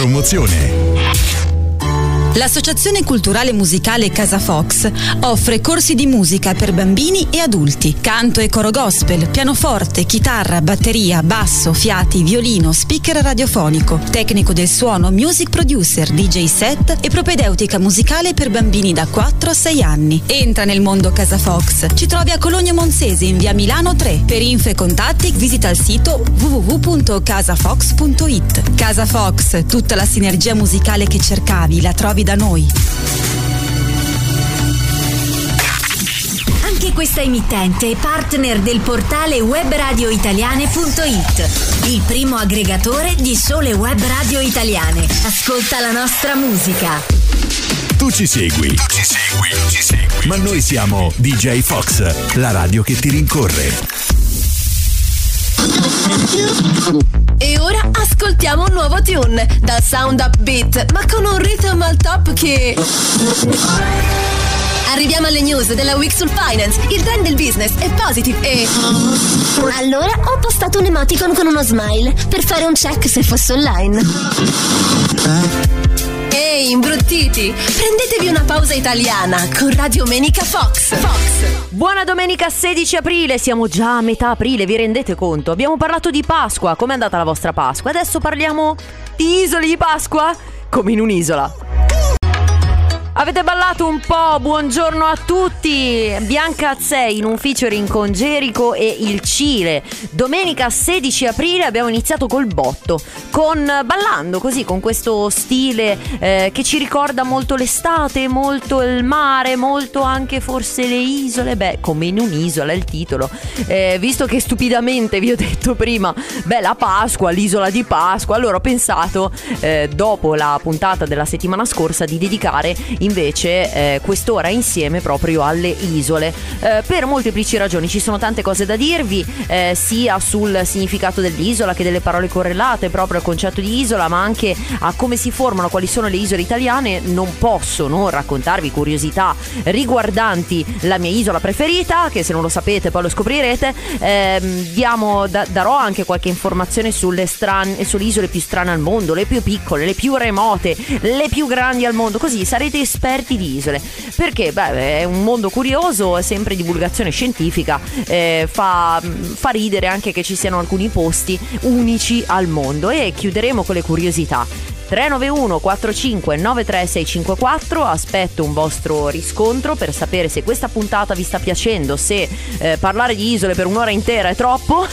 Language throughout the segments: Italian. promozione. L'associazione culturale musicale Casa Fox offre corsi di musica per bambini e adulti, canto e coro gospel, pianoforte, chitarra, batteria, basso, fiati, violino, speaker radiofonico, tecnico del suono, music producer, DJ set e propedeutica musicale per bambini da 4 a 6 anni. Entra nel mondo Casa Fox. Ci trovi a Cologno Monzese in via Milano 3. Per info e contatti visita il sito www.casafox.it. Casa Fox, tutta la sinergia musicale che cercavi, la trovi da noi. Anche questa emittente è partner del portale webradioitaliane.it, il primo aggregatore di sole web radio italiane. Ascolta la nostra musica. Tu ci segui, tu ci segui, ci segui, ma noi siamo DJ Fox, la radio che ti rincorre. E ora ascoltiamo un nuovo tune dal sound upbeat, ma con un rhythm al top che... Arriviamo alle news della Week sul Finance, il trend del business è positive e... Allora ho postato un emoticon con uno smile per fare un check se fosse online. Ehi, imbruttiti, prendetevi una pausa italiana con Radiomenica Fox. Buona domenica 16 aprile, siamo già a metà aprile, vi rendete conto? Abbiamo parlato di Pasqua, com'è andata la vostra Pasqua? Adesso parliamo di isole di Pasqua, come in un'isola. Avete ballato un po', buongiorno a tutti. Bianca Zè in un featuring con Gerico e il Cile. Domenica 16 aprile abbiamo iniziato col botto, con ballando così, con questo stile che ci ricorda molto l'estate, molto il mare, molto anche forse le isole. Beh, come in un'isola il titolo, visto che stupidamente vi ho detto prima, beh, la Pasqua, l'isola di Pasqua. Allora ho pensato, dopo la puntata della settimana scorsa, di dedicare invece quest'ora insieme proprio alle isole, per molteplici ragioni. Ci sono tante cose da dirvi, sia sul significato dell'isola che delle parole correlate proprio al concetto di isola, ma anche a come si formano, quali sono le isole italiane. Non posso non raccontarvi curiosità riguardanti la mia isola preferita, che se non lo sapete poi lo scoprirete. Darò anche qualche informazione sulle isole più strane al mondo, le più piccole, le più remote, le più grandi al mondo, così sarete esperti di isole, perché beh, è un mondo curioso, sempre divulgazione scientifica. Fa ridere anche che ci siano alcuni posti unici al mondo. E chiuderemo con le curiosità. 391 45 93 654, aspetto un vostro riscontro per sapere se questa puntata vi sta piacendo, se parlare di isole per un'ora intera è troppo,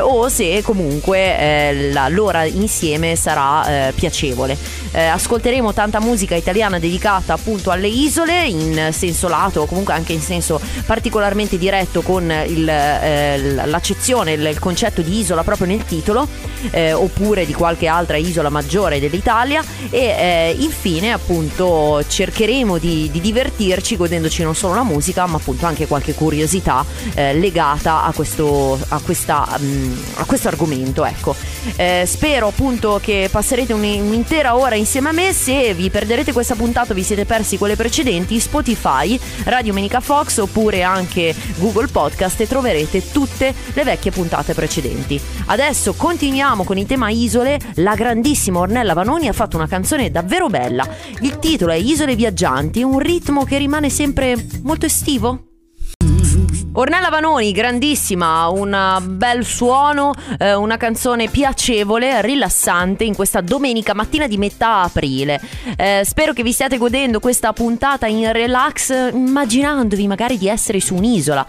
o se comunque l'ora insieme sarà piacevole. Ascolteremo tanta musica italiana dedicata appunto alle isole, in senso lato o comunque anche in senso particolarmente diretto, con l'accezione, il concetto di isola proprio nel titolo, oppure di qualche altra isola maggiore dell'Italia. E infine appunto cercheremo di divertirci godendoci non solo la musica, ma appunto anche qualche curiosità legata a questo argomento, ecco. Spero appunto che passerete un'intera ora insieme a me. Se vi perderete questa puntata, vi siete persi quelle precedenti, Spotify, Radiomenica Fox oppure anche Google Podcast, e troverete tutte le vecchie puntate precedenti. Adesso continuiamo con il tema isole. La grandissima Ornella Vanoni ha fatto una canzone davvero bella. Il titolo è Isole Viaggianti, un ritmo che rimane sempre molto estivo. Ornella Vanoni, grandissima, un bel suono, una canzone piacevole, rilassante in questa domenica mattina di metà aprile. Spero che vi stiate godendo questa puntata in relax, immaginandovi magari di essere su un'isola,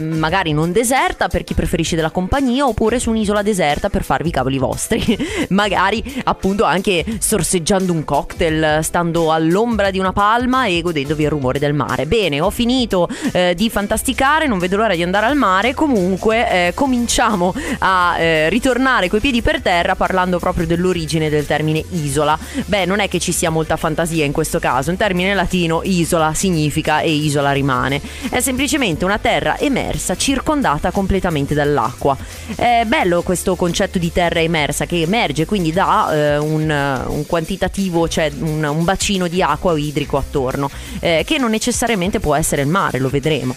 magari non deserta per chi preferisce della compagnia, oppure su un'isola deserta per farvi i cavoli vostri, magari appunto anche sorseggiando un cocktail, stando all'ombra di una palma e godendovi il rumore del mare. Bene, ho finito di fantasticare, non vedo l'ora di andare al mare. Comunque cominciamo a ritornare coi piedi per terra, parlando proprio dell'origine del termine isola. Beh, non è che ci sia molta fantasia in questo caso. Un termine latino, isola significa e isola rimane. È semplicemente una terra emersa, circondata completamente dall'acqua. È bello questo concetto di terra emersa, che emerge quindi da un quantitativo, cioè un bacino di acqua o idrico attorno, che non necessariamente può essere il mare, lo vedremo.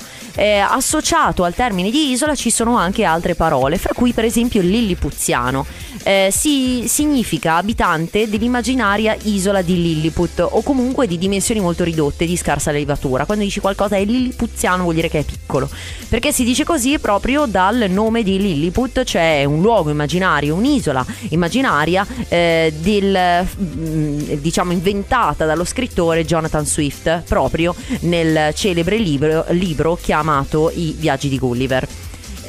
Associato al termine di isola ci sono anche altre parole, fra cui per esempio lillipuziano. significa abitante dell'immaginaria isola di Lilliput, o comunque di dimensioni molto ridotte, di scarsa levatura. Quando dici qualcosa è lillipuziano vuol dire che è piccolo, perché si dice così proprio dal nome di Lilliput, cioè un luogo immaginario, un'isola immaginaria diciamo inventata dallo scrittore Jonathan Swift proprio nel celebre libro chiamato I viaggi di Gulliver.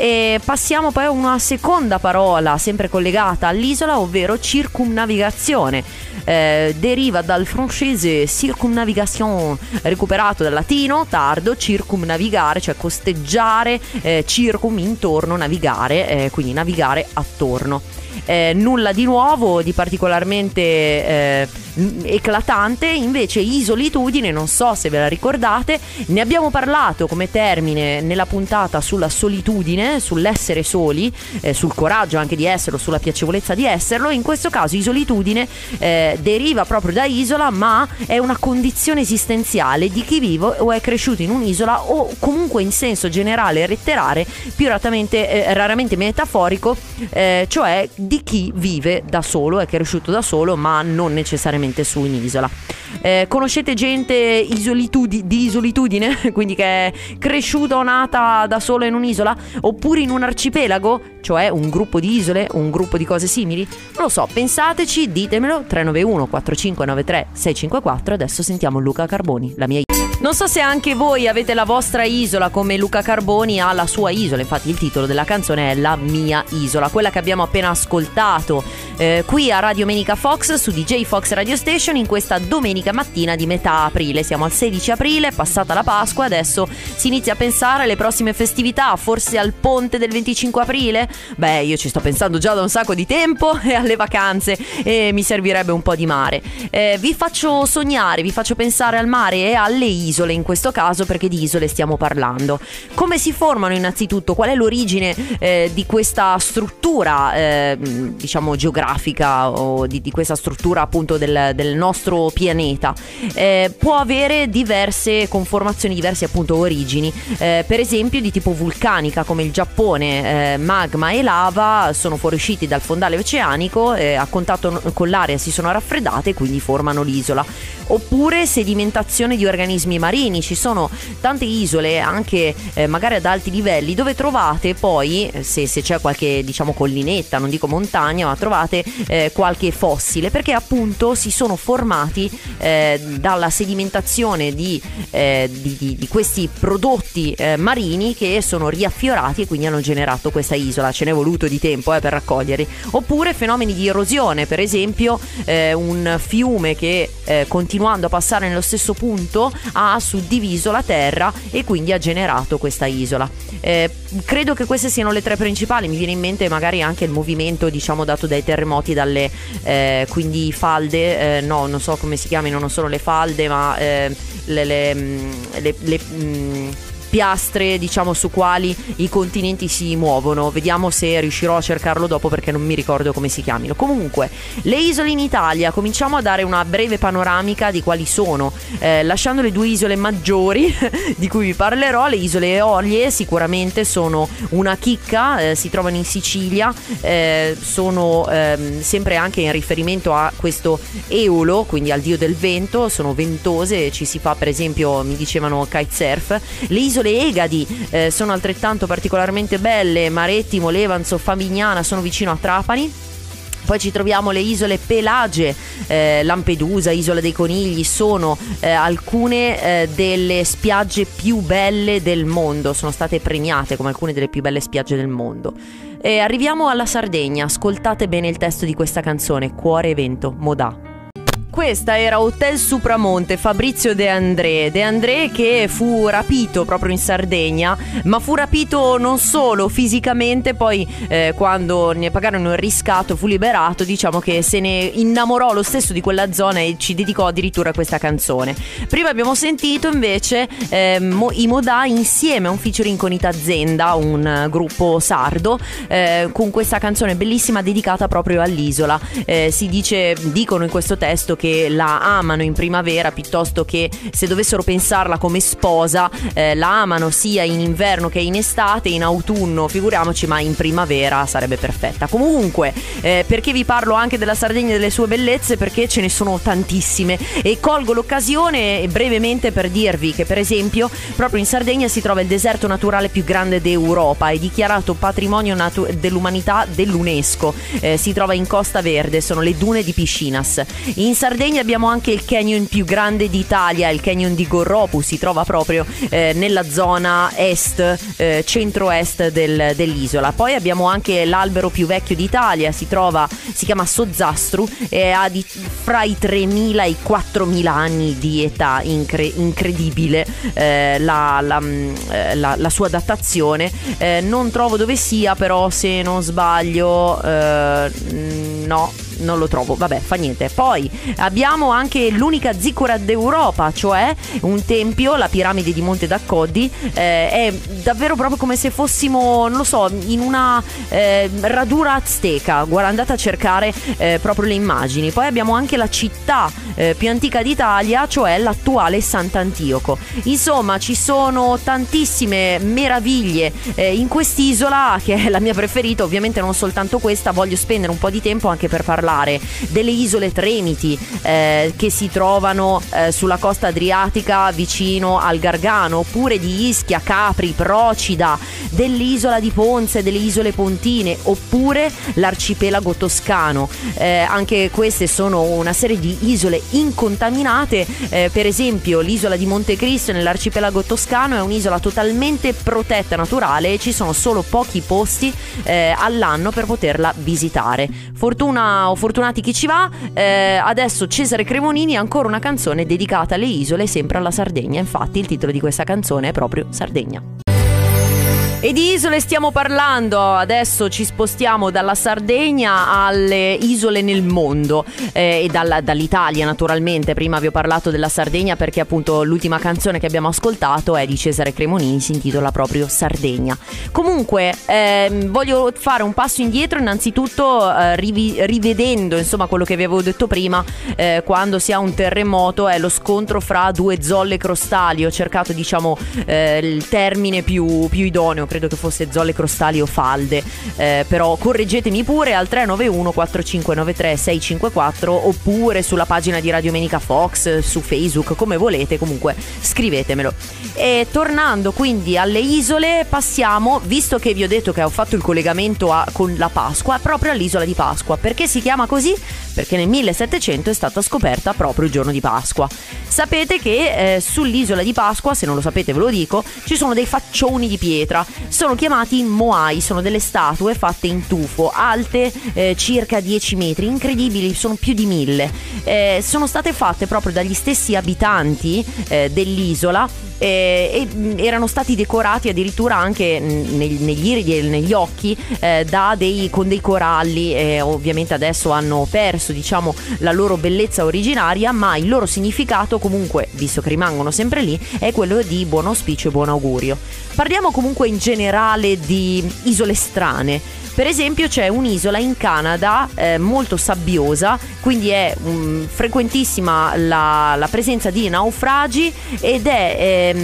E passiamo poi a una seconda parola sempre collegata all'isola, ovvero circumnavigazione. Deriva dal francese circumnavigation, recuperato dal latino tardo, circumnavigare, cioè costeggiare, circum intorno, navigare, quindi navigare attorno. Nulla di nuovo, di particolarmente eclatante. Invece isolitudine, non so se ve la ricordate, ne abbiamo parlato come termine nella puntata sulla solitudine, sull'essere soli, sul coraggio anche di esserlo, sulla piacevolezza di esserlo. In questo caso isolitudine deriva proprio da isola, ma è una condizione esistenziale di chi vive o è cresciuto in un'isola, o comunque in senso generale e letterale, più raramente metaforico, cioè di chi vive da solo, è cresciuto da solo, ma non necessariamente su un'isola. Conoscete gente di isolitudine, quindi che è cresciuta o nata da sola in un'isola, oppure in un arcipelago, cioè un gruppo di isole, un gruppo di cose simili? Non lo so, pensateci, ditemelo. 391 4593 654. Adesso sentiamo Luca Carboni, La mia isola. Non so se anche voi avete la vostra isola, come Luca Carboni ha la sua isola. Infatti il titolo della canzone è La mia isola, quella che abbiamo appena ascoltato qui a Radiomenica Fox, su DJ Fox Radio Station, in questa domenica mattina di metà aprile. Siamo al 16 aprile, passata la Pasqua, adesso si inizia a pensare alle prossime festività, forse al ponte del 25 aprile. Beh, io ci sto pensando già da un sacco di tempo, e alle vacanze, e mi servirebbe un po' di mare. Vi faccio sognare, vi faccio pensare al mare e alle isole in questo caso, perché di isole stiamo parlando. Come si formano innanzitutto? Qual è l'origine di questa struttura diciamo geografica, o di questa struttura appunto del nostro pianeta? Può avere diverse conformazioni, diverse appunto origini, per esempio di tipo vulcanica, come il Giappone. Magma e lava sono fuoriusciti dal fondale oceanico, a contatto con l'aria si sono raffreddate e quindi formano l'isola. Oppure sedimentazione di organismi marini. Ci sono tante isole, anche magari ad alti livelli, dove trovate poi, se c'è qualche diciamo collinetta, non dico montagna, ma trovate qualche fossile, perché appunto si sono formati dalla sedimentazione di questi prodotti marini, che sono riaffiorati e quindi hanno generato questa isola. Ce n'è voluto di tempo per raccoglierli. Oppure fenomeni di erosione, per esempio un fiume che continuando a passare nello stesso punto ha suddiviso la terra e quindi ha generato questa isola. Credo che queste siano le tre principali. Mi viene in mente magari anche il movimento diciamo dato dai terremoti, dalle quindi falde, no, non so come si chiamino, non sono le falde, ma le piastre diciamo su quali i continenti si muovono. Vediamo se riuscirò a cercarlo dopo, perché non mi ricordo come si chiamino. Comunque le isole in Italia, cominciamo a dare una breve panoramica di quali sono, lasciando le due isole maggiori di cui vi parlerò. Le isole Eolie sicuramente sono una chicca, si trovano in Sicilia, sono sempre anche in riferimento a questo Eolo, quindi al dio del vento. Sono ventose, ci si fa per esempio, mi dicevano, kitesurf. Le isole Egadi sono altrettanto particolarmente belle: Marettimo, Levanzo, Famigliana, sono vicino a Trapani. Poi ci troviamo le isole Pelagie, Lampedusa, Isola dei Conigli, sono alcune delle spiagge più belle del mondo, sono state premiate come alcune delle più belle spiagge del mondo. E arriviamo alla Sardegna, ascoltate bene il testo di questa canzone, Cuore e Vento, Modà. Questa era Hotel Supramonte, Fabrizio De André. De André che fu rapito proprio in Sardegna, ma fu rapito non solo fisicamente, poi quando ne pagarono il riscatto fu liberato. Diciamo che se ne innamorò lo stesso di quella zona e ci dedicò addirittura questa canzone. Prima abbiamo sentito invece i Modà insieme a un featuring con Itazenda, un gruppo sardo, con questa canzone bellissima dedicata proprio all'isola. Si dice, dicono in questo testo, che la amano in primavera piuttosto che, se dovessero pensarla come sposa, la amano sia in inverno che in estate, in autunno figuriamoci, ma in primavera sarebbe perfetta. Comunque, perché vi parlo anche della Sardegna e delle sue bellezze? Perché ce ne sono tantissime, e colgo l'occasione brevemente per dirvi che, per esempio, proprio in Sardegna si trova il deserto naturale più grande d'Europa, è dichiarato patrimonio dell'umanità dell'UNESCO. Si trova in Costa Verde, sono le dune di Piscinas. In Sardegna abbiamo anche il canyon più grande d'Italia, il canyon di Gorropu, si trova proprio nella zona est, centro-est dell'isola. Poi abbiamo anche l'albero più vecchio d'Italia, si chiama Sozzastru, e ha fra i 3.000 e i 4.000 anni di età. Incredibile la sua datazione. Non trovo dove sia, però se non sbaglio no, non lo trovo, vabbè, fa niente. Poi abbiamo anche l'unica zicora d'Europa, cioè un tempio, la piramide di Monte d'Accoddi. È davvero proprio come se fossimo, non lo so, in una radura azteca. Guarda, andate a cercare proprio le immagini. Poi abbiamo anche la città più antica d'Italia, cioè l'attuale Sant'Antioco. Insomma, ci sono tantissime meraviglie in quest'isola, che è la mia preferita. Ovviamente non soltanto questa, voglio spendere un po' di tempo anche per parlare delle isole Tremiti, che si trovano sulla costa adriatica vicino al Gargano, oppure di Ischia, Capri, Procida, dell'isola di Ponza e delle isole Pontine, oppure l'arcipelago toscano. Anche queste sono una serie di isole incontaminate. Per esempio l'isola di Montecristo nell'arcipelago toscano è un'isola totalmente protetta naturale, e ci sono solo pochi posti all'anno per poterla visitare. Fortunati chi ci va. Adesso Cesare Cremonini, ancora una canzone dedicata alle isole, sempre alla Sardegna. Infatti il titolo di questa canzone è proprio Sardegna. E di isole stiamo parlando, adesso ci spostiamo dalla Sardegna alle isole nel mondo, e dall'Italia naturalmente. Prima vi ho parlato della Sardegna perché appunto l'ultima canzone che abbiamo ascoltato è di Cesare Cremonini, si intitola proprio Sardegna. Comunque voglio fare un passo indietro, innanzitutto rivedendo insomma quello che vi avevo detto prima, quando si ha un terremoto è lo scontro fra due zolle crostali. Ho cercato diciamo il termine più idoneo, credo che fosse zolle crostali o falde, però correggetemi pure al 391 4593 654 oppure sulla pagina di Radiomenica Fox su Facebook, come volete, comunque scrivetemelo. E tornando quindi alle isole, passiamo, visto che vi ho detto che ho fatto il collegamento con la Pasqua, proprio all'isola di Pasqua. Perché si chiama così? Perché nel 1700 è stata scoperta proprio il giorno di Pasqua. Sapete che sull'isola di Pasqua, se non lo sapete ve lo dico, ci sono dei faccioni di pietra, sono chiamati moai, sono delle statue fatte in tufo, alte circa 10 metri, incredibili, sono più di 1000. Sono state fatte proprio dagli stessi abitanti dell'isola, e erano stati decorati addirittura anche negli iridi e negli occhi con dei coralli. Ovviamente adesso hanno perso diciamo la loro bellezza originaria, ma il loro significato comunque, visto che rimangono sempre lì, è quello di buon auspicio e buon augurio. Parliamo comunque in generale di isole strane. Per esempio c'è un'isola in Canada molto sabbiosa, quindi è frequentissima la presenza di naufragi, ed è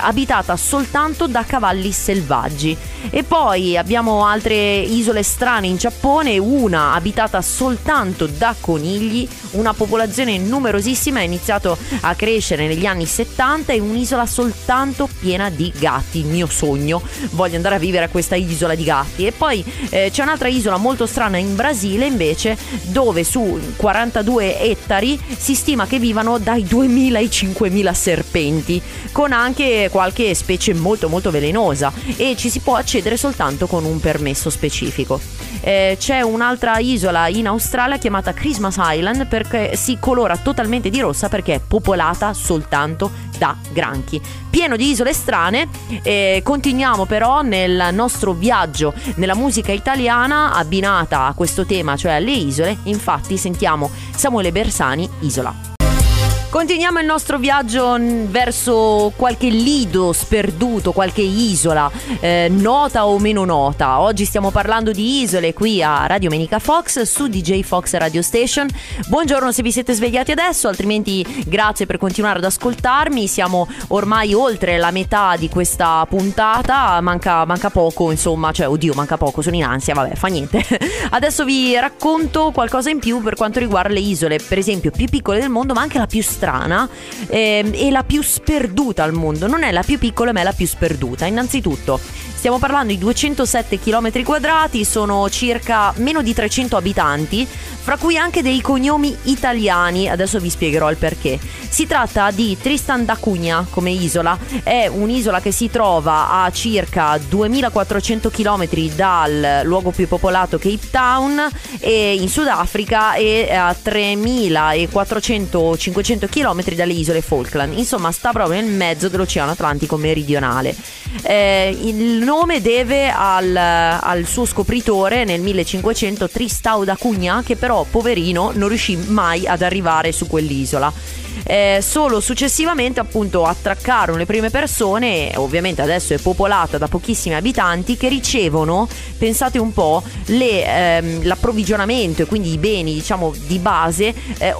abitata soltanto da cavalli selvaggi. E poi abbiamo altre isole strane in Giappone, una abitata soltanto da conigli, una popolazione numerosissima, è iniziato a crescere negli anni 70, e un'isola soltanto piena di gatti. Mio sogno, voglio andare a vivere a questa isola di gatti. E poi c'è un'altra isola molto strana in Brasile invece, dove su 42 ettari si stima che vivano dai 2000 ai 5000 serpenti, con anche qualche specie molto molto velenosa, e ci si può accedere soltanto con un permesso specifico. C'è un'altra isola in Australia chiamata Christmas Island, perché si colora totalmente di rossa, perché è popolata soltanto da granchi. Pieno di isole strane. Continuiamo però nel nostro viaggio nella musica italiana abbinata a questo tema, cioè alle isole. Infatti sentiamo Samuele Bersani, Isola. Continuiamo il nostro viaggio verso qualche lido sperduto, qualche isola nota o meno nota. Oggi stiamo parlando di isole qui a Radiomenica Fox su DJ Fox Radio Station. Buongiorno se vi siete svegliati adesso, altrimenti grazie per continuare ad ascoltarmi. Siamo ormai oltre la metà di questa puntata, manca poco, insomma, cioè oddio manca poco, sono in ansia, vabbè, fa niente. Adesso vi racconto qualcosa in più per quanto riguarda le isole, per esempio più piccole del mondo ma anche la più strana e la più sperduta al mondo. Non è la più piccola ma è la più sperduta. Innanzitutto stiamo parlando di 207 km quadrati, sono circa meno di 300 abitanti, fra cui anche dei cognomi italiani, adesso vi spiegherò il perché. Si tratta di Tristan da Cunha come isola, è un'isola che si trova a circa 2400 km dal luogo più popolato Cape Town e in Sudafrica e a 3400-500 km dalle isole Falkland, insomma sta proprio nel mezzo dell'Oceano Atlantico meridionale. Il nome deve al suo scopritore nel 1500, Tristan da Cunha, che però poverino non riuscì mai ad arrivare su quell'isola. Solo successivamente appunto attraccarono le prime persone. Ovviamente adesso è popolata da pochissimi abitanti che ricevono, pensate un po', l'approvvigionamento e quindi i beni diciamo di base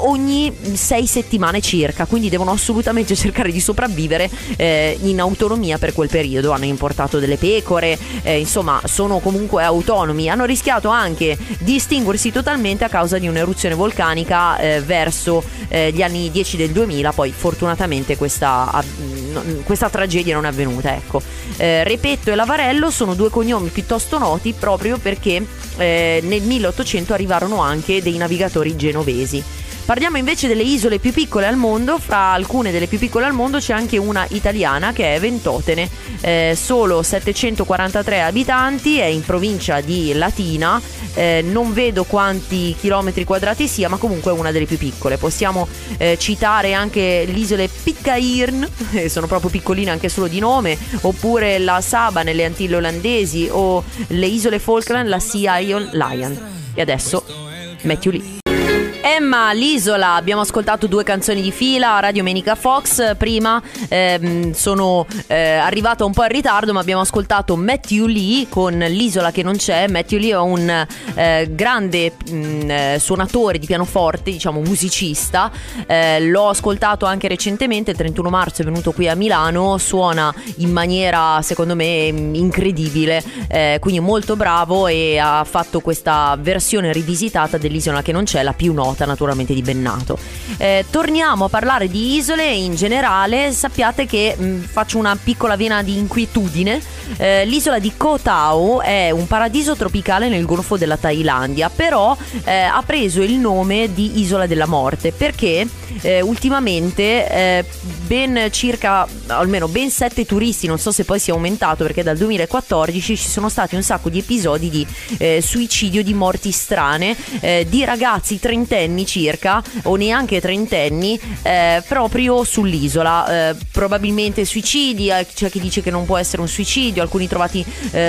ogni 6 settimane circa, quindi devono assolutamente cercare di sopravvivere in autonomia per quel periodo. Hanno importato delle pecore, insomma sono comunque autonomi. Hanno rischiato anche di estinguersi totalmente a causa di un'eruzione volcanica verso gli anni 10 del 2000, poi fortunatamente questa tragedia non è avvenuta, ecco. Repetto e Lavarello sono due cognomi piuttosto noti proprio perché nel 1800 arrivarono anche dei navigatori genovesi. Parliamo invece delle isole più piccole al mondo. Fra alcune delle più piccole al mondo c'è anche una italiana che è Ventotene, solo 743 abitanti, è in provincia di Latina, non vedo quanti chilometri quadrati sia, ma comunque è una delle più piccole. Possiamo citare anche l'isole Piccairn, sono proprio piccoline anche solo di nome, oppure la Saba nelle Antille olandesi o le isole Falkland, la Sea Lion. E adesso Matthew Lee. Emma, l'isola, abbiamo ascoltato 2 canzoni di fila a Radiomenica Fox. Prima sono arrivata un po' in ritardo, ma abbiamo ascoltato Matthew Lee con L'isola che non c'è. Matthew Lee è un grande suonatore di pianoforte, diciamo musicista, l'ho ascoltato anche recentemente, il 31 marzo è venuto qui a Milano, suona in maniera secondo me incredibile, quindi molto bravo, e ha fatto questa versione rivisitata dell'Isola che non c'è, la più nota naturalmente di Bennato. Torniamo a parlare di isole in generale. Sappiate che faccio una piccola vena di inquietudine. L'isola di Koh Tao è un paradiso tropicale nel golfo della Thailandia, però ha preso il nome di Isola della Morte perché ultimamente ben 7 turisti, non so se poi sia aumentato perché dal 2014 ci sono stati un sacco di episodi di suicidio, di morti strane, di ragazzi trentenni circa o neanche trentenni proprio sull'isola, probabilmente suicidi. C'è chi dice che non può essere un suicidio, alcuni trovati,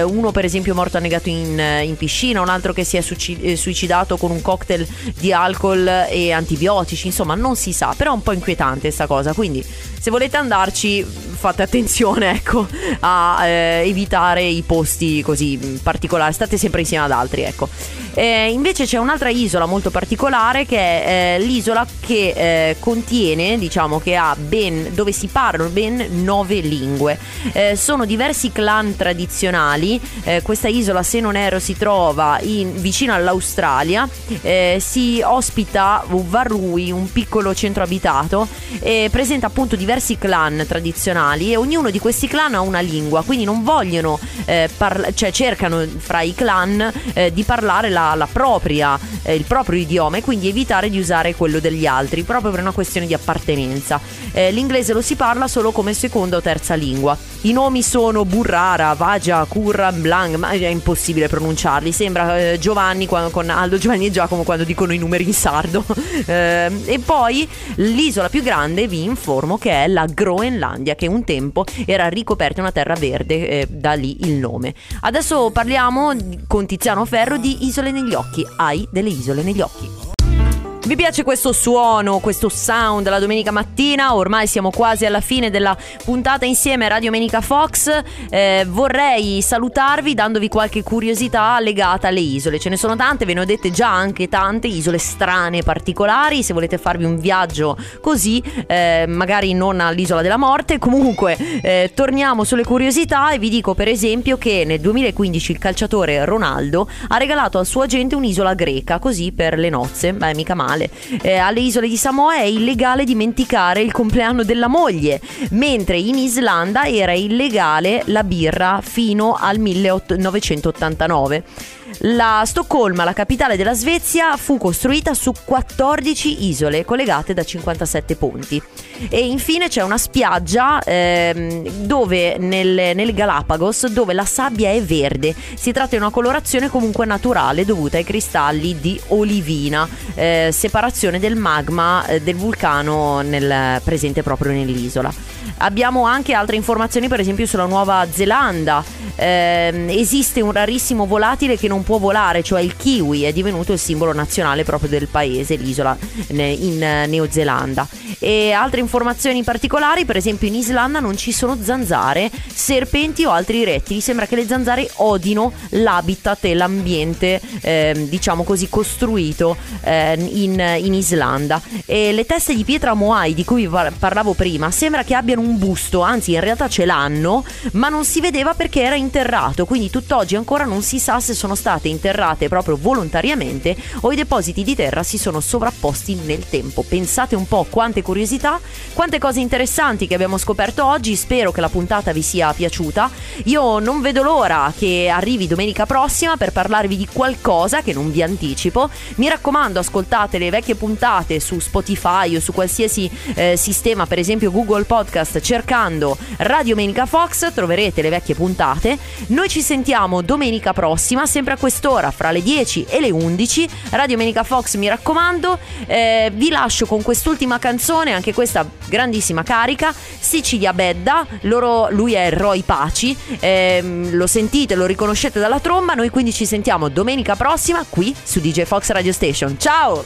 uno per esempio morto annegato in piscina, un altro che si è suicidato con un cocktail di alcol e antibiotici, insomma non si sa, però è un po' inquietante sta cosa, quindi se volete andarci fate attenzione, ecco, a evitare i posti così particolari, state sempre insieme ad altri, ecco. Invece c'è un'altra isola molto particolare che è l'isola che contiene, diciamo che ha dove si parlano ben 9 lingue. Sono diversi clan tradizionali. Questa isola, se non erro, si trova vicino all'Australia, si ospita Varui, un piccolo centro abitato, e presenta appunto diversi clan tradizionali e ognuno di questi clan ha una lingua, quindi non vogliono cercano fra i clan di parlare il proprio idioma e quindi evitare di usare quello degli altri proprio per una questione di appartenenza. L'inglese lo si parla solo come seconda o terza lingua. I nomi sono Burrara, Vagia, Curra, Blanc, ma è impossibile pronunciarli, sembra Giovanni con Aldo, Giovanni e Giacomo quando dicono i numeri in sardo. E poi l'isola più grande, vi informo, che è la Groenlandia, che un tempo era ricoperta una terra verde, da lì il nome. Adesso parliamo con Tiziano Ferro di Isole Negli Occhi, delle Isole Negli Occhi. Vi piace questo suono, questo sound la domenica mattina? Ormai siamo quasi alla fine della puntata insieme a Radiomenica Fox. Vorrei salutarvi dandovi qualche curiosità legata alle isole. Ce ne sono tante, ve ne ho dette già anche tante, isole strane, particolari. Se volete farvi un viaggio così, magari non all'isola della morte, comunque torniamo sulle curiosità e vi dico per esempio che nel 2015 il calciatore Ronaldo ha regalato al suo agente un'isola greca, così per le nozze. Beh, mica male. Alle isole di Samoa è illegale dimenticare il compleanno della moglie, mentre in Islanda era illegale la birra fino al 1989. La Stoccolma, la capitale della Svezia, fu costruita su 14 isole collegate da 57 ponti. E infine c'è una spiaggia dove nel Galapagos, dove la sabbia è verde. Si tratta di una colorazione comunque naturale dovuta ai cristalli di olivina, separazione del magma del vulcano presente proprio nell'isola. Abbiamo anche altre informazioni, per esempio sulla Nuova Zelanda. Esiste un rarissimo volatile che non può volare, cioè il kiwi, è divenuto il simbolo nazionale proprio del paese, l'isola in Neozelanda. E altre informazioni particolari, per esempio in Islanda non ci sono zanzare, serpenti o altri rettili. Sembra che le zanzare odino l'habitat e l'ambiente diciamo così costruito in Islanda. E le teste di pietra moai di cui vi parlavo prima, sembra che abbiano un busto, anzi in realtà ce l'hanno, ma non si vedeva perché era interrato, quindi tutt'oggi ancora non si sa se sono state interrate proprio volontariamente o i depositi di terra si sono sovrapposti nel tempo. Pensate un po' quante curiosità, quante cose interessanti che abbiamo scoperto oggi. Spero che la puntata vi sia piaciuta. Io non vedo l'ora che arrivi domenica prossima per parlarvi di qualcosa che non vi anticipo. Mi raccomando, ascoltate le vecchie puntate su Spotify o su qualsiasi sistema, per esempio Google Podcast, cercando Radiomenica Fox troverete le vecchie puntate. Noi ci sentiamo domenica prossima, sempre a quest'ora, fra le 10 e le 11. Radiomenica Fox, mi raccomando. Vi lascio con quest'ultima canzone, anche questa grandissima carica, Sicilia Bedda. Lui è Roy Paci, lo sentite, lo riconoscete dalla tromba. Noi quindi ci sentiamo domenica prossima qui su DJ Fox Radio Station. Ciao!